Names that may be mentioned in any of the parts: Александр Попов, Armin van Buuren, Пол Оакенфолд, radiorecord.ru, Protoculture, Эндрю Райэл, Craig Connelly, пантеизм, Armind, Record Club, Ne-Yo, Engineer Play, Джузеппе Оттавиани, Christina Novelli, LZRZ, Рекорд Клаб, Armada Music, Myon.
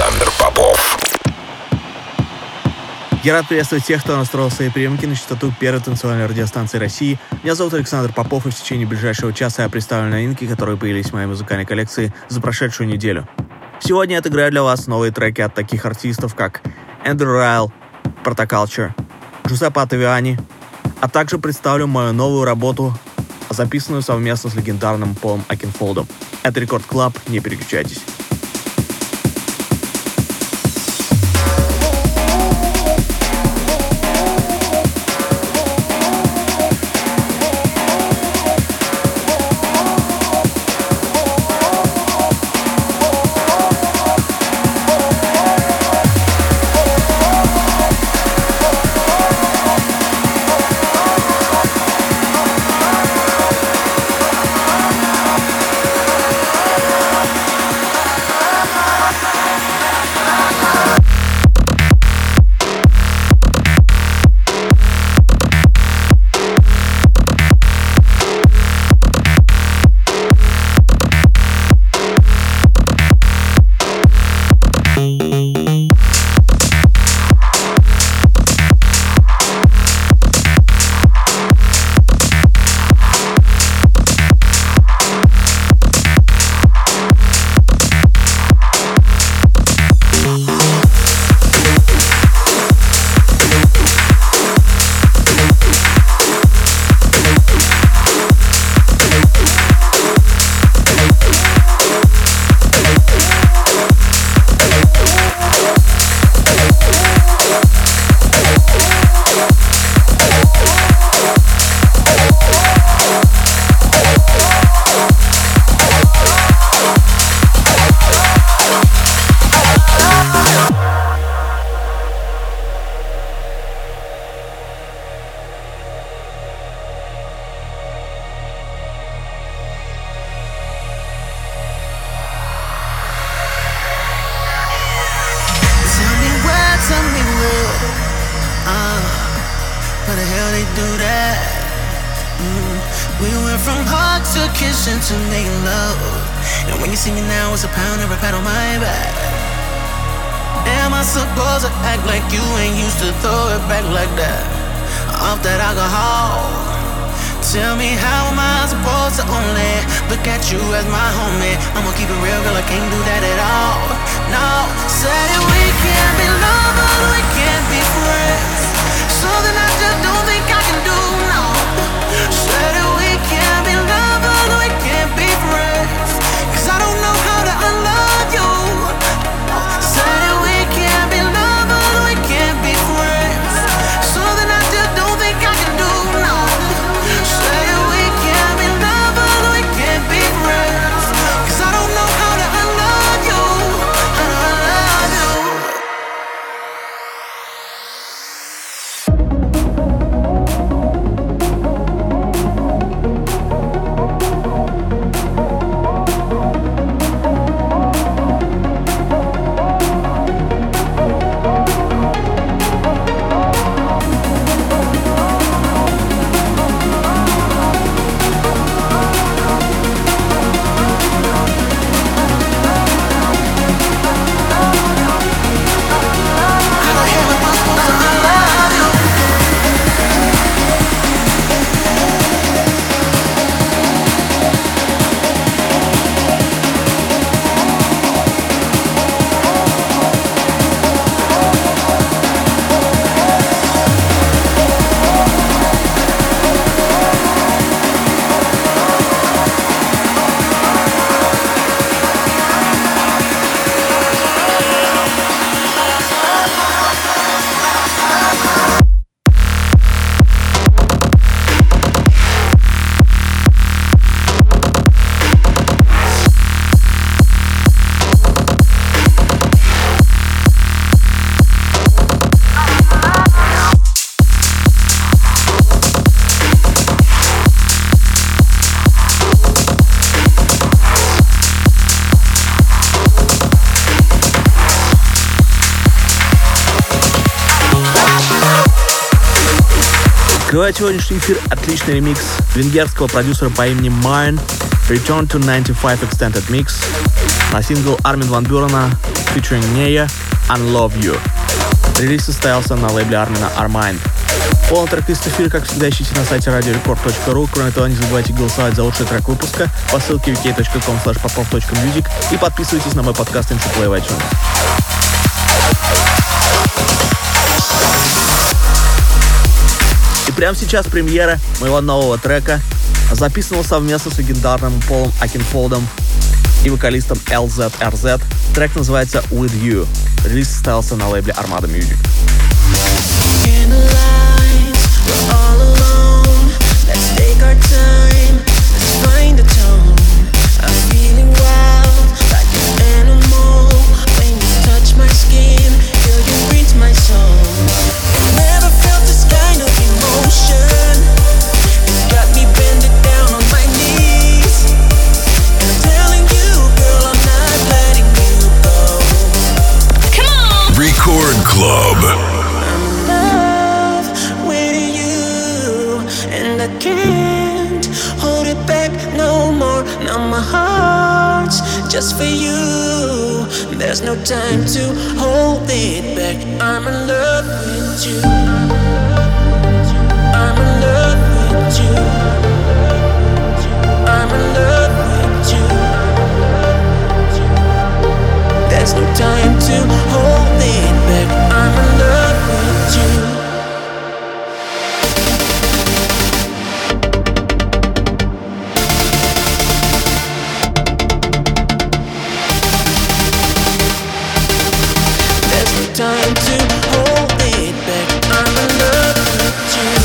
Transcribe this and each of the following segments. Александр Попов. Я рад приветствовать тех, кто настроил свои приемники на частоту первой танцевальной радиостанции России. Меня зовут Александр Попов, и в течение ближайшего часа я представлю новинки, которые появились в моей музыкальной коллекции за прошедшую неделю. Сегодня я отыграю для вас новые треки от таких артистов, как Эндрю Райэл, Protoculture, Джузеппе Оттавиани, а также представлю мою новую работу, записанную совместно с легендарным Полом Оакенфолдом. Это Рекорд Клаб, не переключайтесь. Сегодняшний эфир отличный ремикс венгерского продюсера по имени Myon Return to 95 Extended Mix на сингл Armin van Buuren featuring Ne-Yo and Love You. Релиз состоялся на лейбле Армина Armin. Полный трек-лист эфира, как всегда, ищите на сайте radiorecord.ru. Кроме того, не забывайте голосовать за лучший трек выпуска по ссылке vk.com/popov.music и подписывайтесь на мой подкаст Engineer Play в iTunes. Прямо сейчас премьера моего нового трека, записанного совместно с легендарным Полом Оакенфолдом и вокалистом LZRZ. Трек называется With You. Релиз состоялся на лейбле Armada Music. Record Club. I'm in love with you, and I can't hold it back no more. Now my heart's just for you. There's no time to hold it back. I'm in love with you. I'm in love with you. I'm in love with you. There's no time to hold it back. I'm in love with you. There's no time to hold it back. I'm in love with you.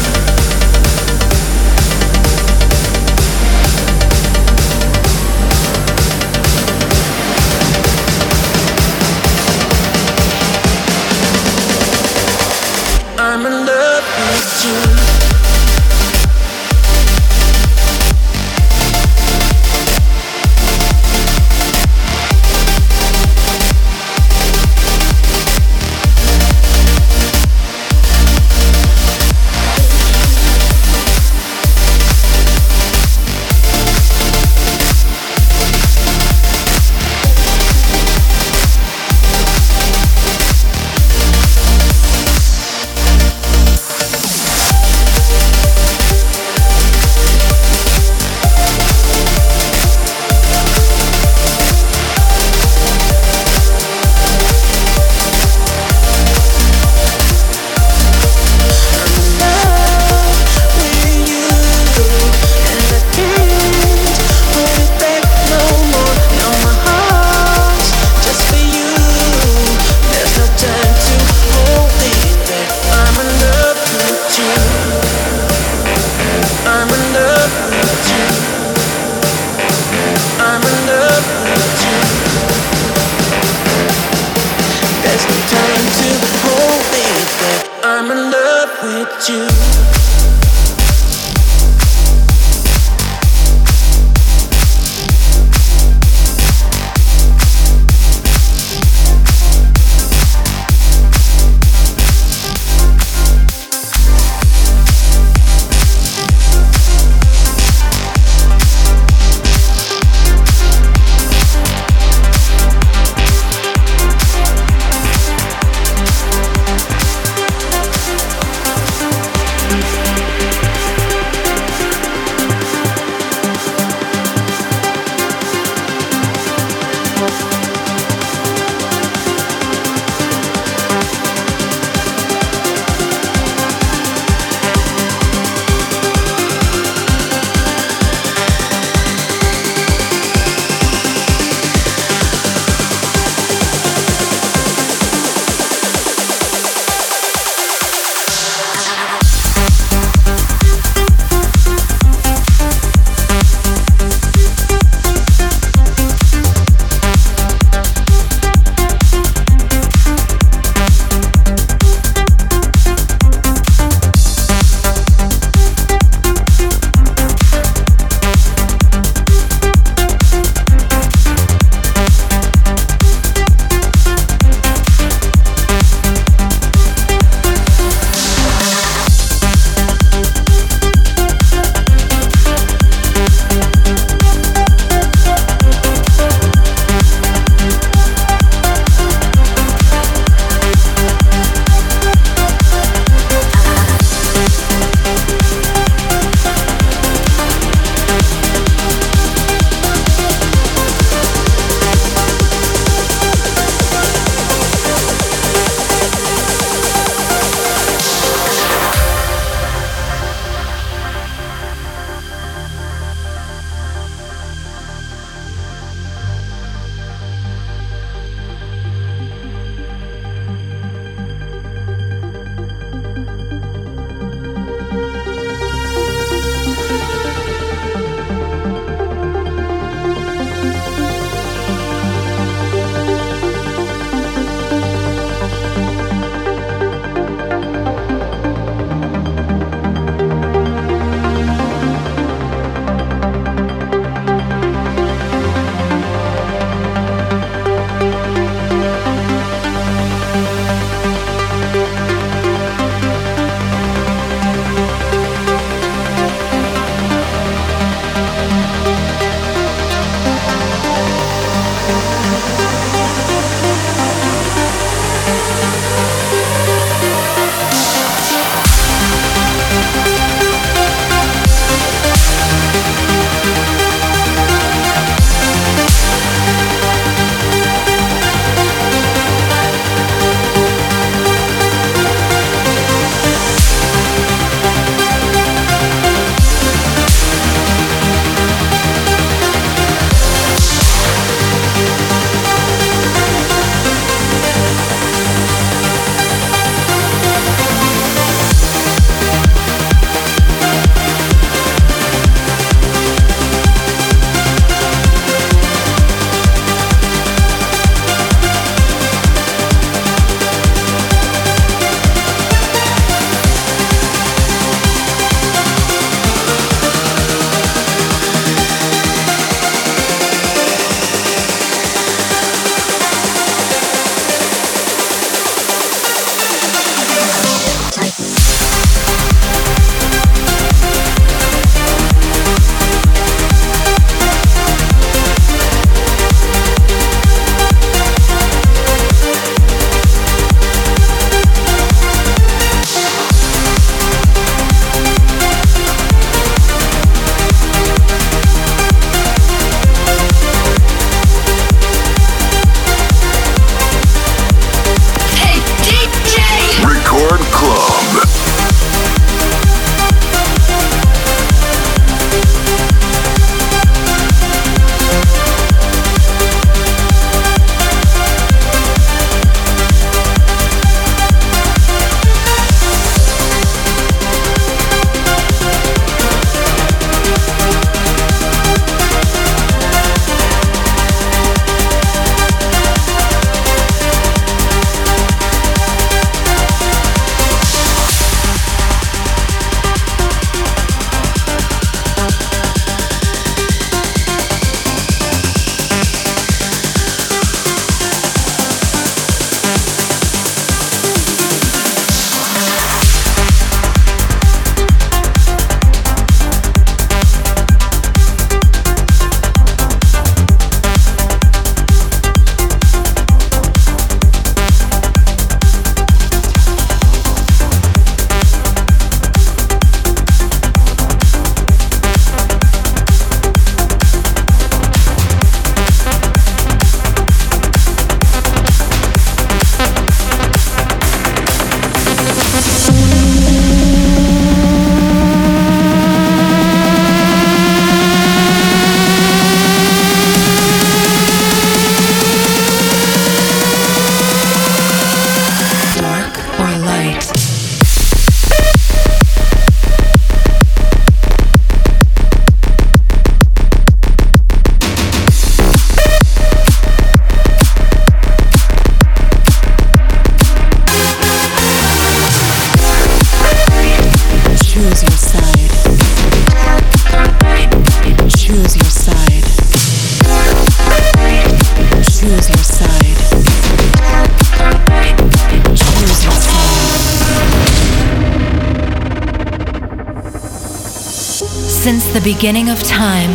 the beginning of time,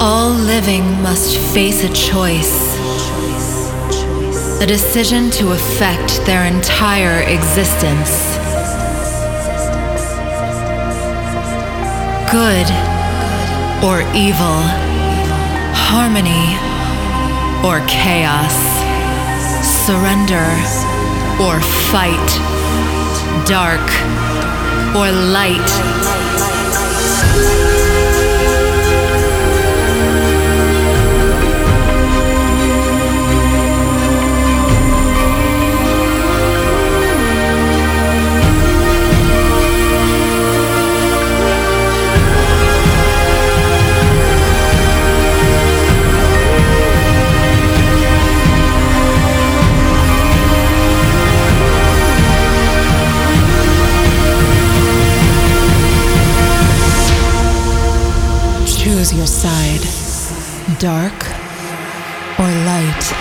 all living must face a choice, a decision to affect their entire existence. Good or evil, harmony or chaos, surrender or fight, dark or light. Choose your side, dark or light.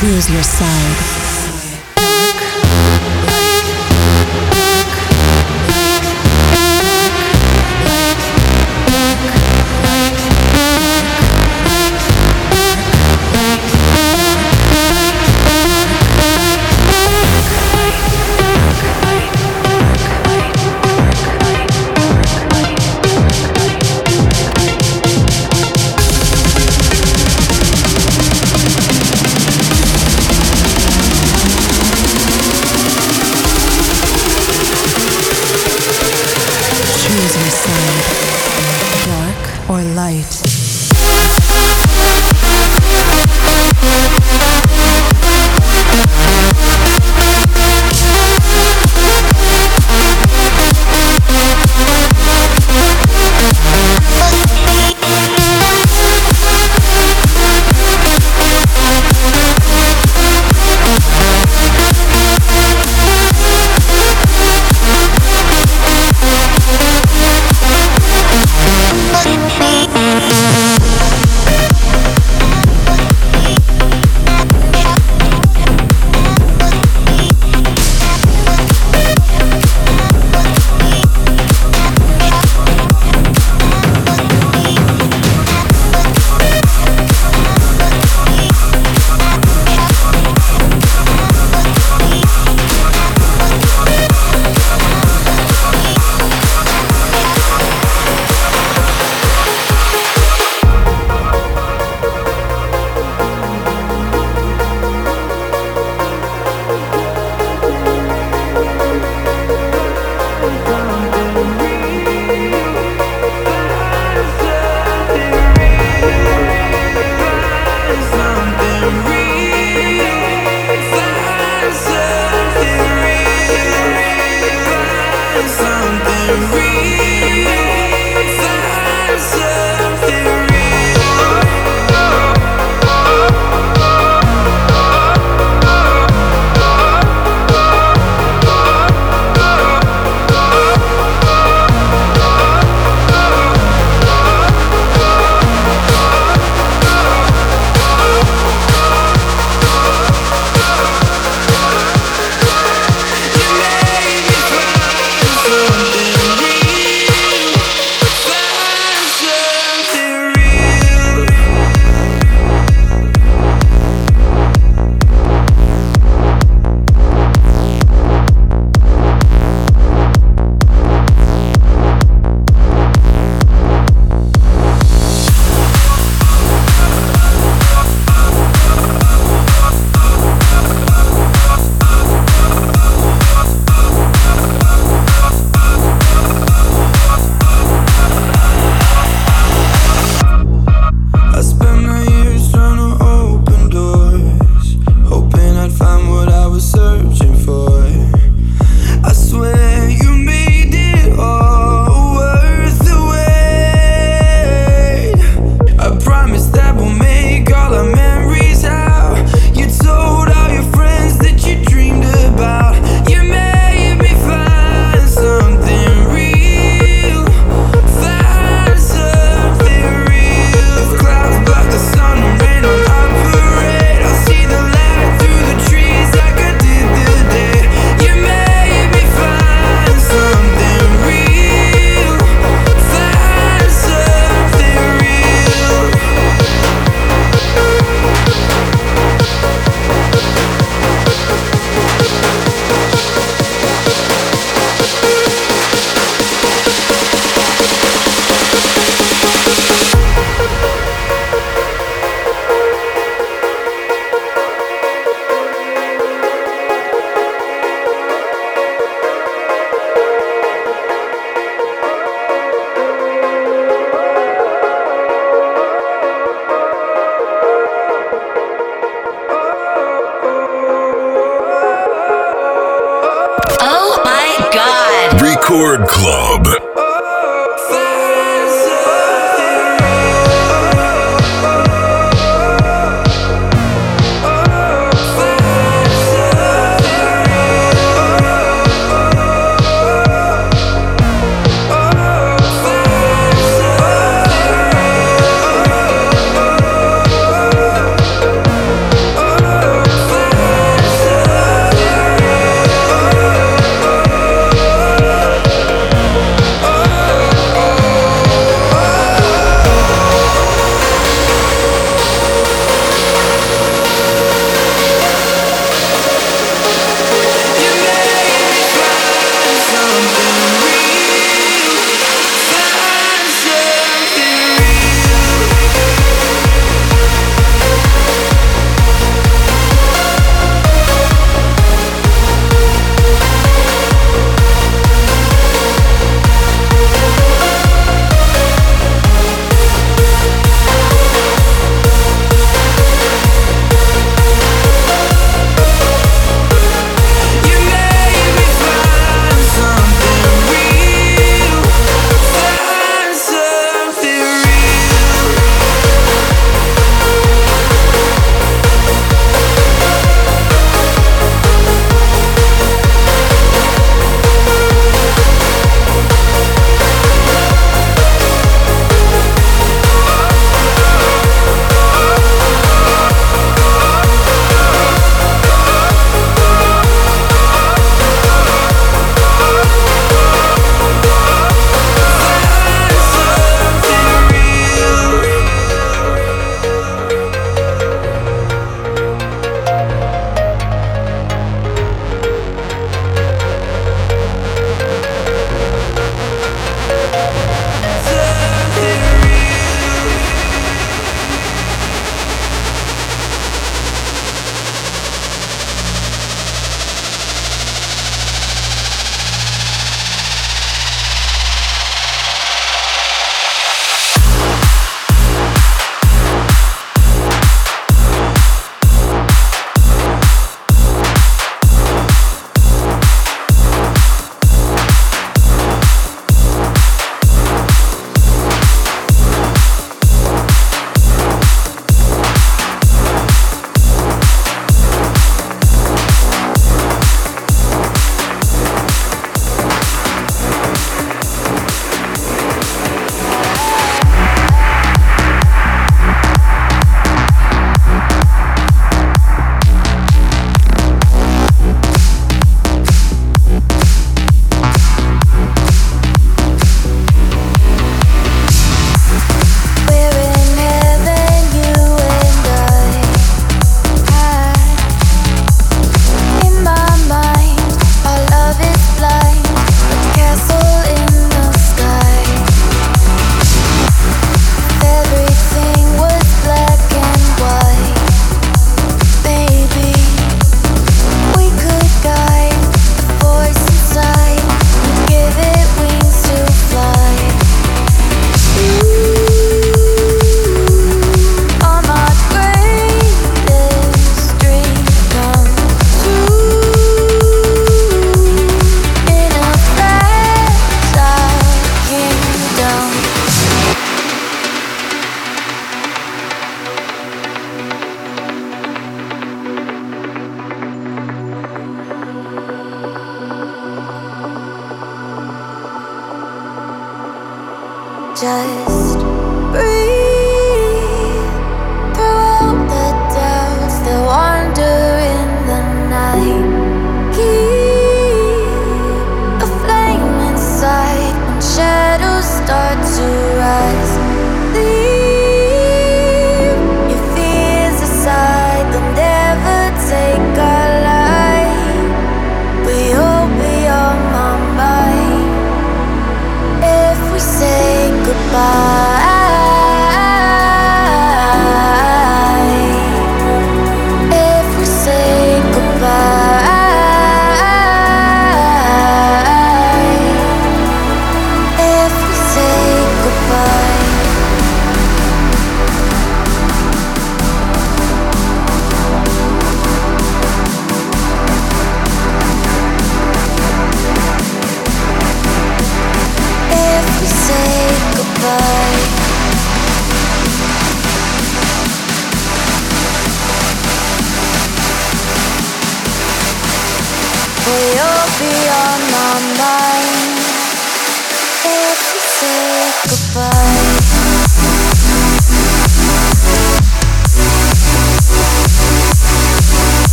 Choose your side.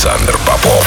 Александр Попов.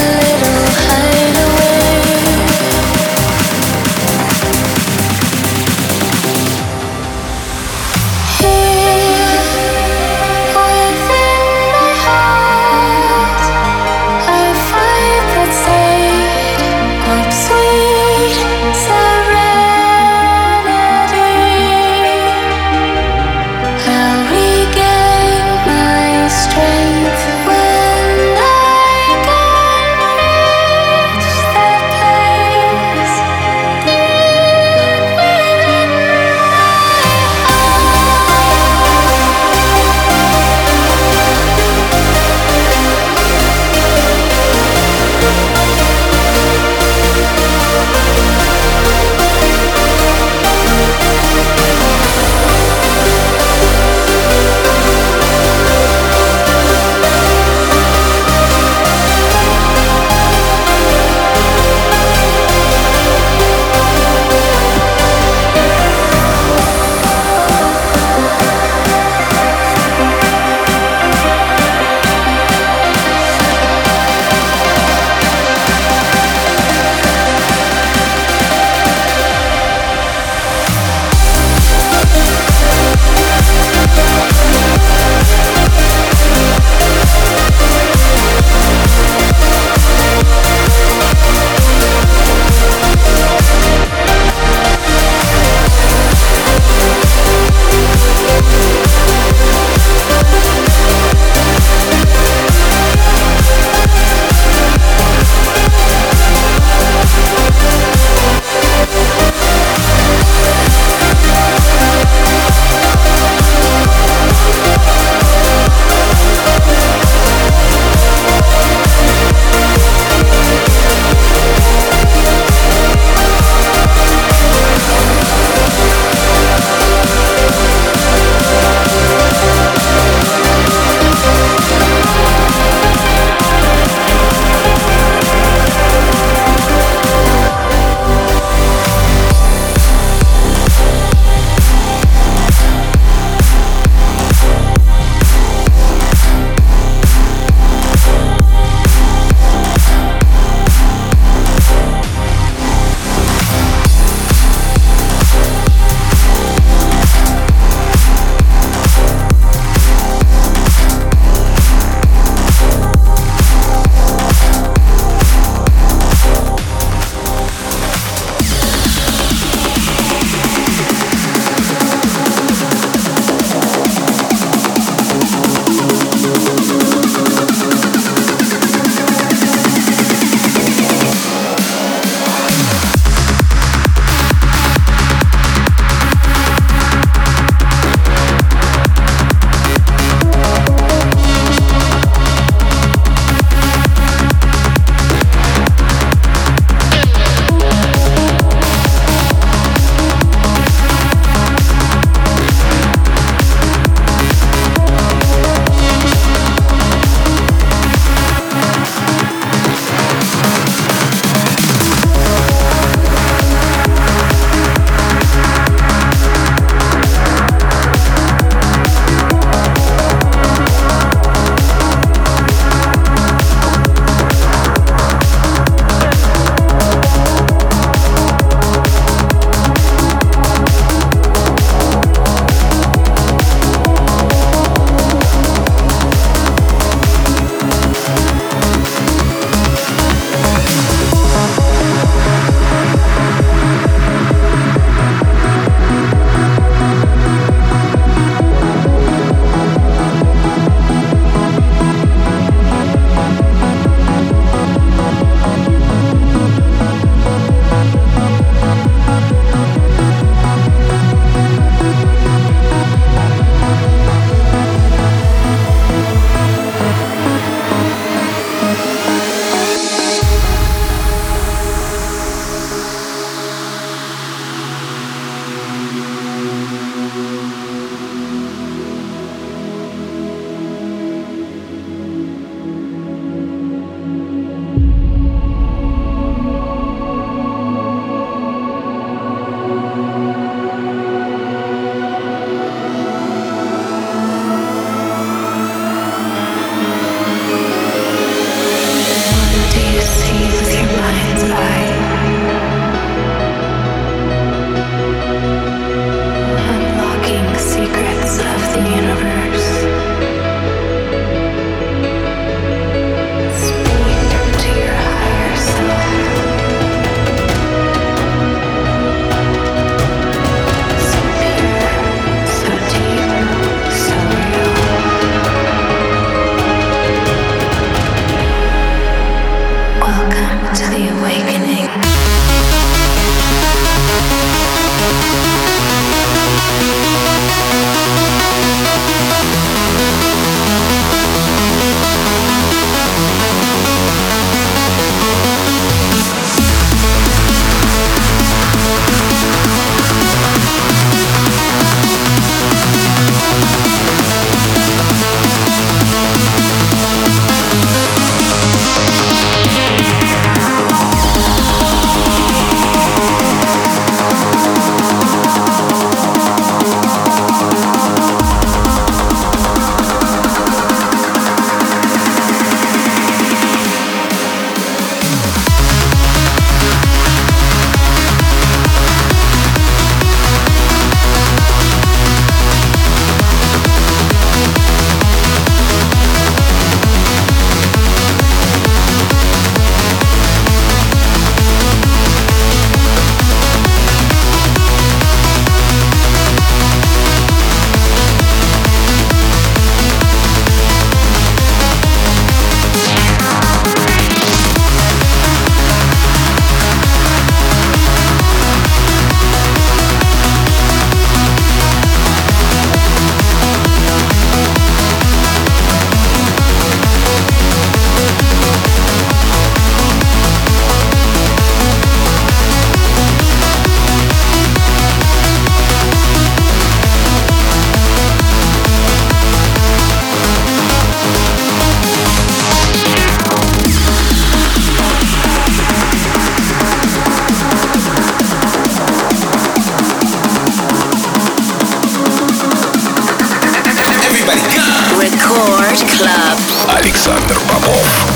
Рекорд Клаб. Александр Попов.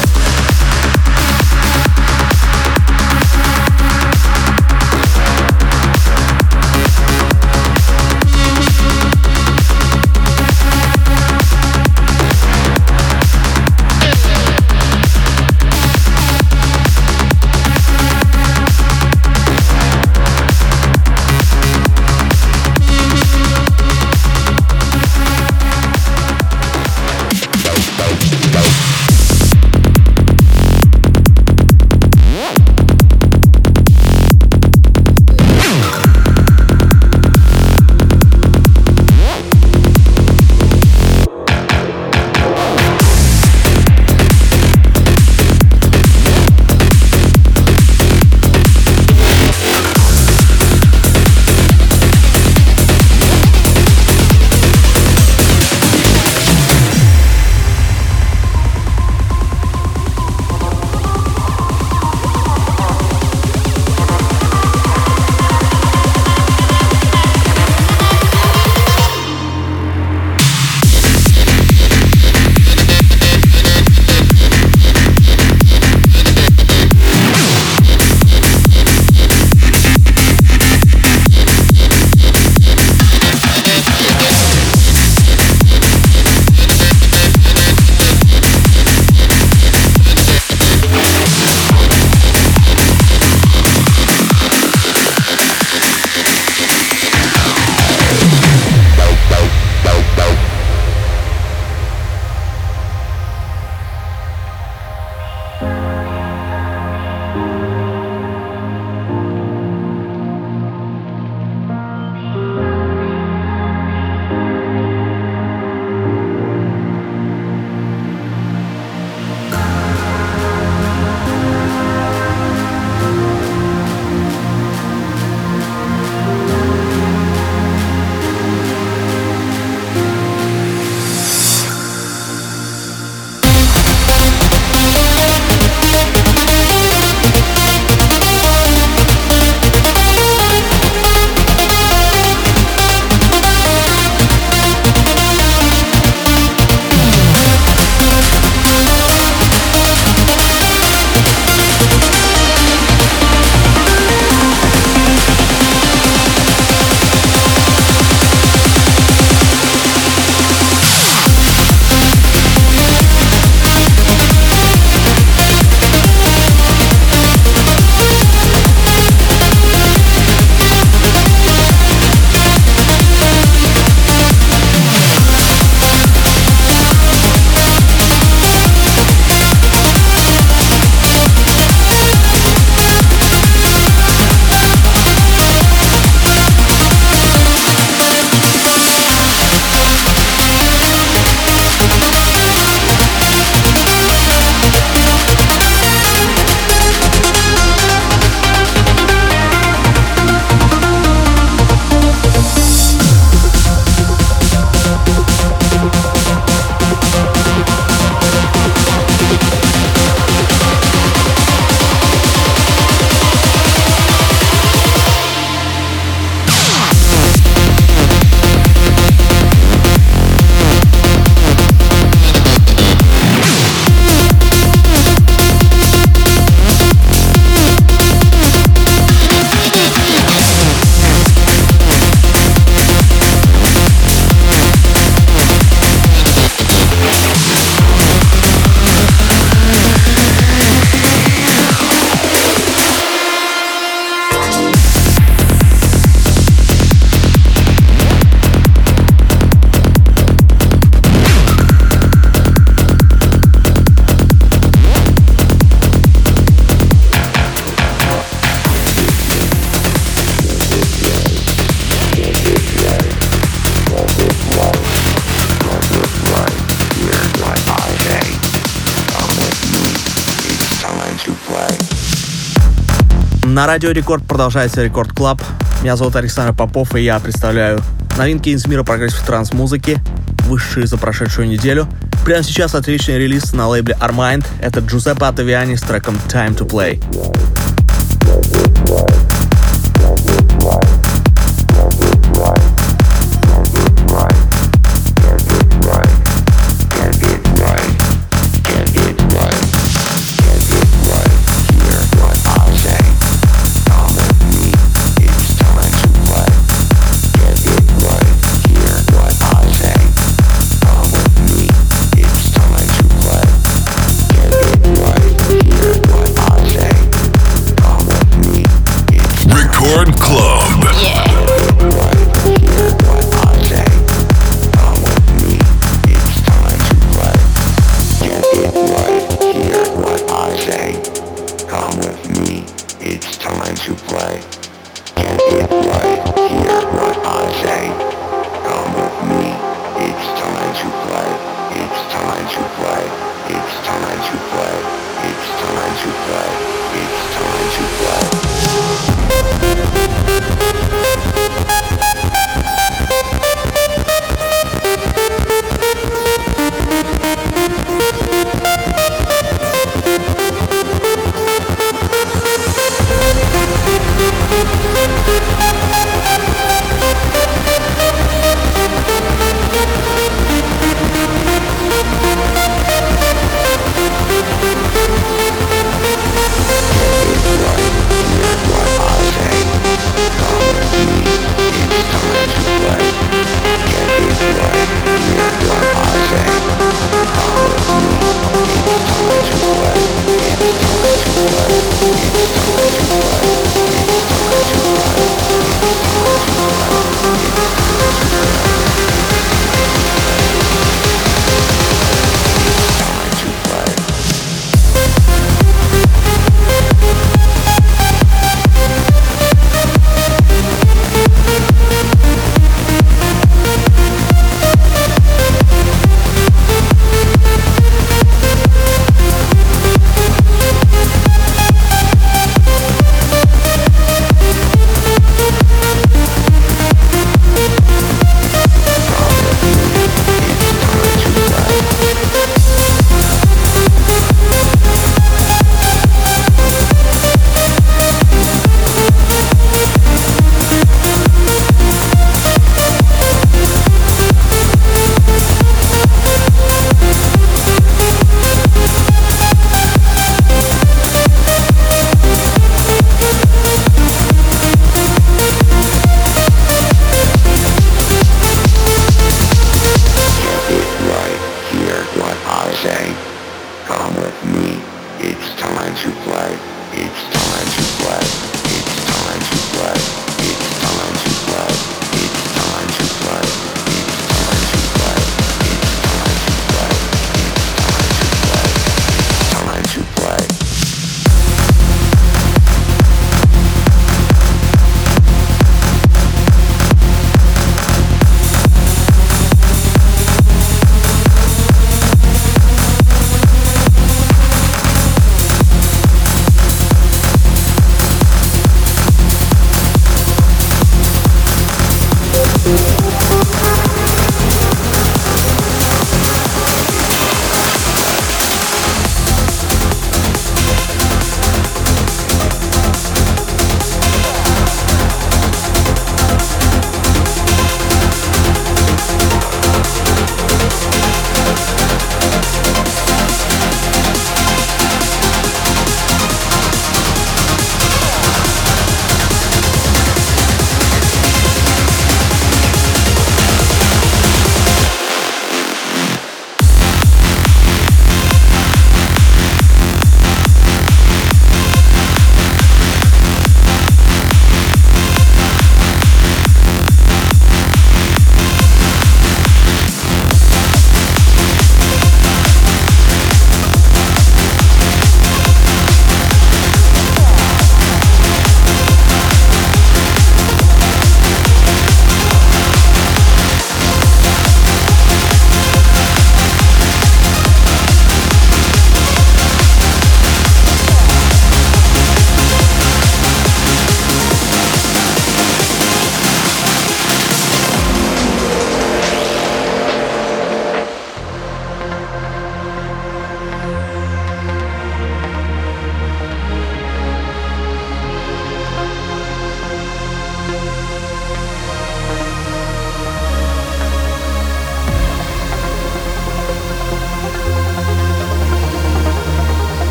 На Радио Рекорд продолжается Рекорд Клаб. Меня зовут Александр Попов, и я представляю новинки из мира прогрессив транс-музыки, высшие за прошедшую неделю. Прямо сейчас отличный релиз на лейбле Armind. Это Джузеппе Оттавиани с треком «Time to Play».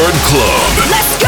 Record Club. Let's go!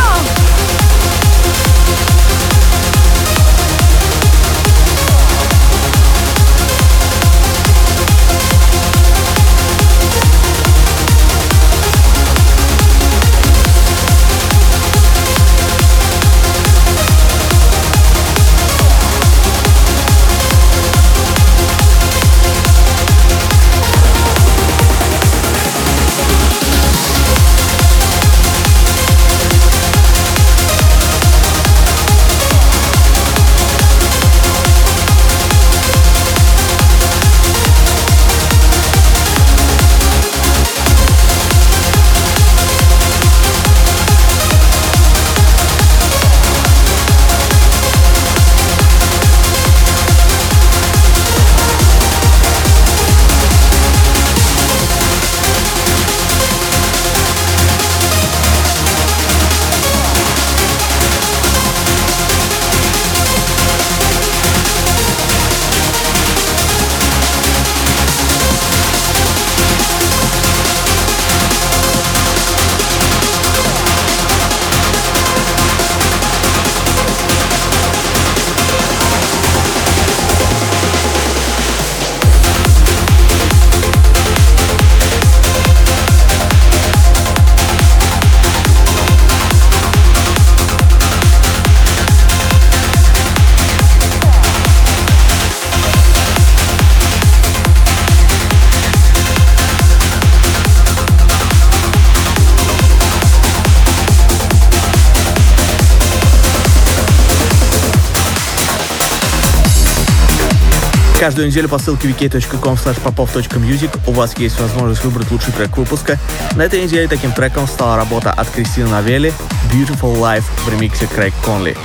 Каждую неделю по ссылке vk.com/popov.music у вас есть возможность выбрать лучший трек выпуска. На этой неделе таким треком стала работа от Christina Novelli «Beautiful Life» в ремиксе Craig Connelly.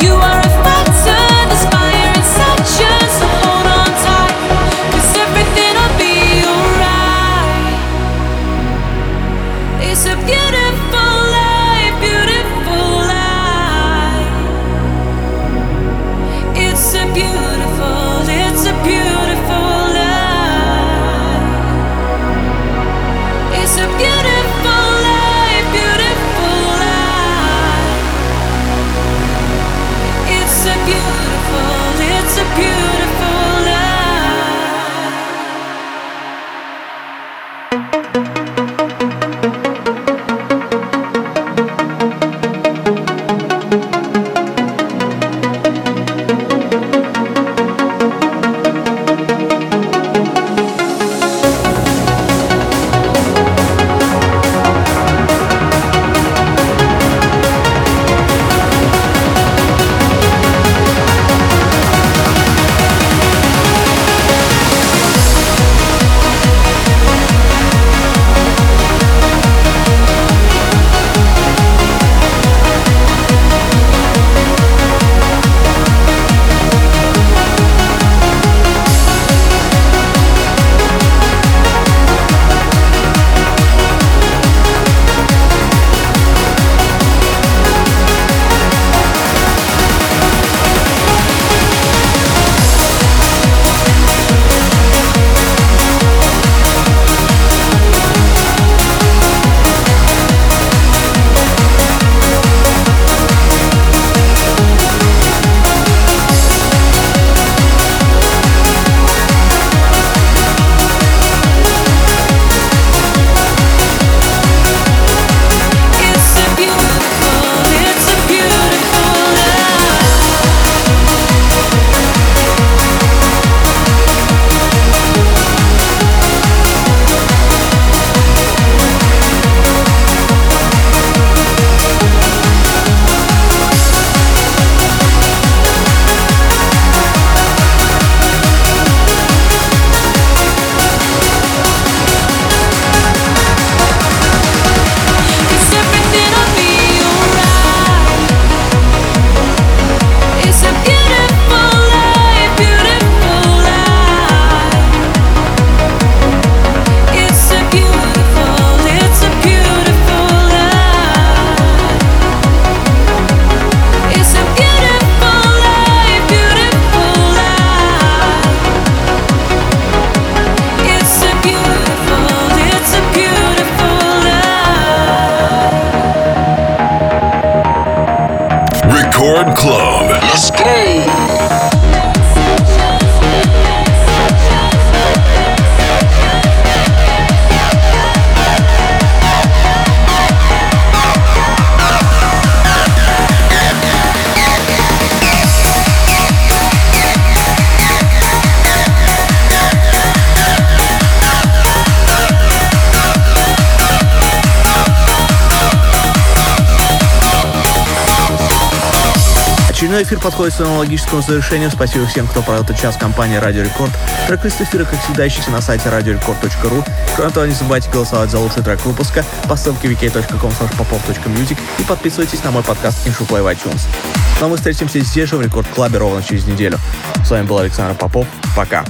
You are a Record Club. Let's go! Очередной эфир подходит к своему логическому завершению. Спасибо всем, кто провел этот час в компании «Радио Рекорд». Трек-лист эфира, как всегда, ищите на сайте radiorecord.ru. Кроме того, не забывайте голосовать за лучший трек выпуска по ссылке vk.com/popov.music и подписывайтесь на мой подкаст «Engineer Play» в iTunes. Но мы встретимся здесь же в «Рекорд Клабе» ровно через неделю. С вами был Александр Попов. Пока.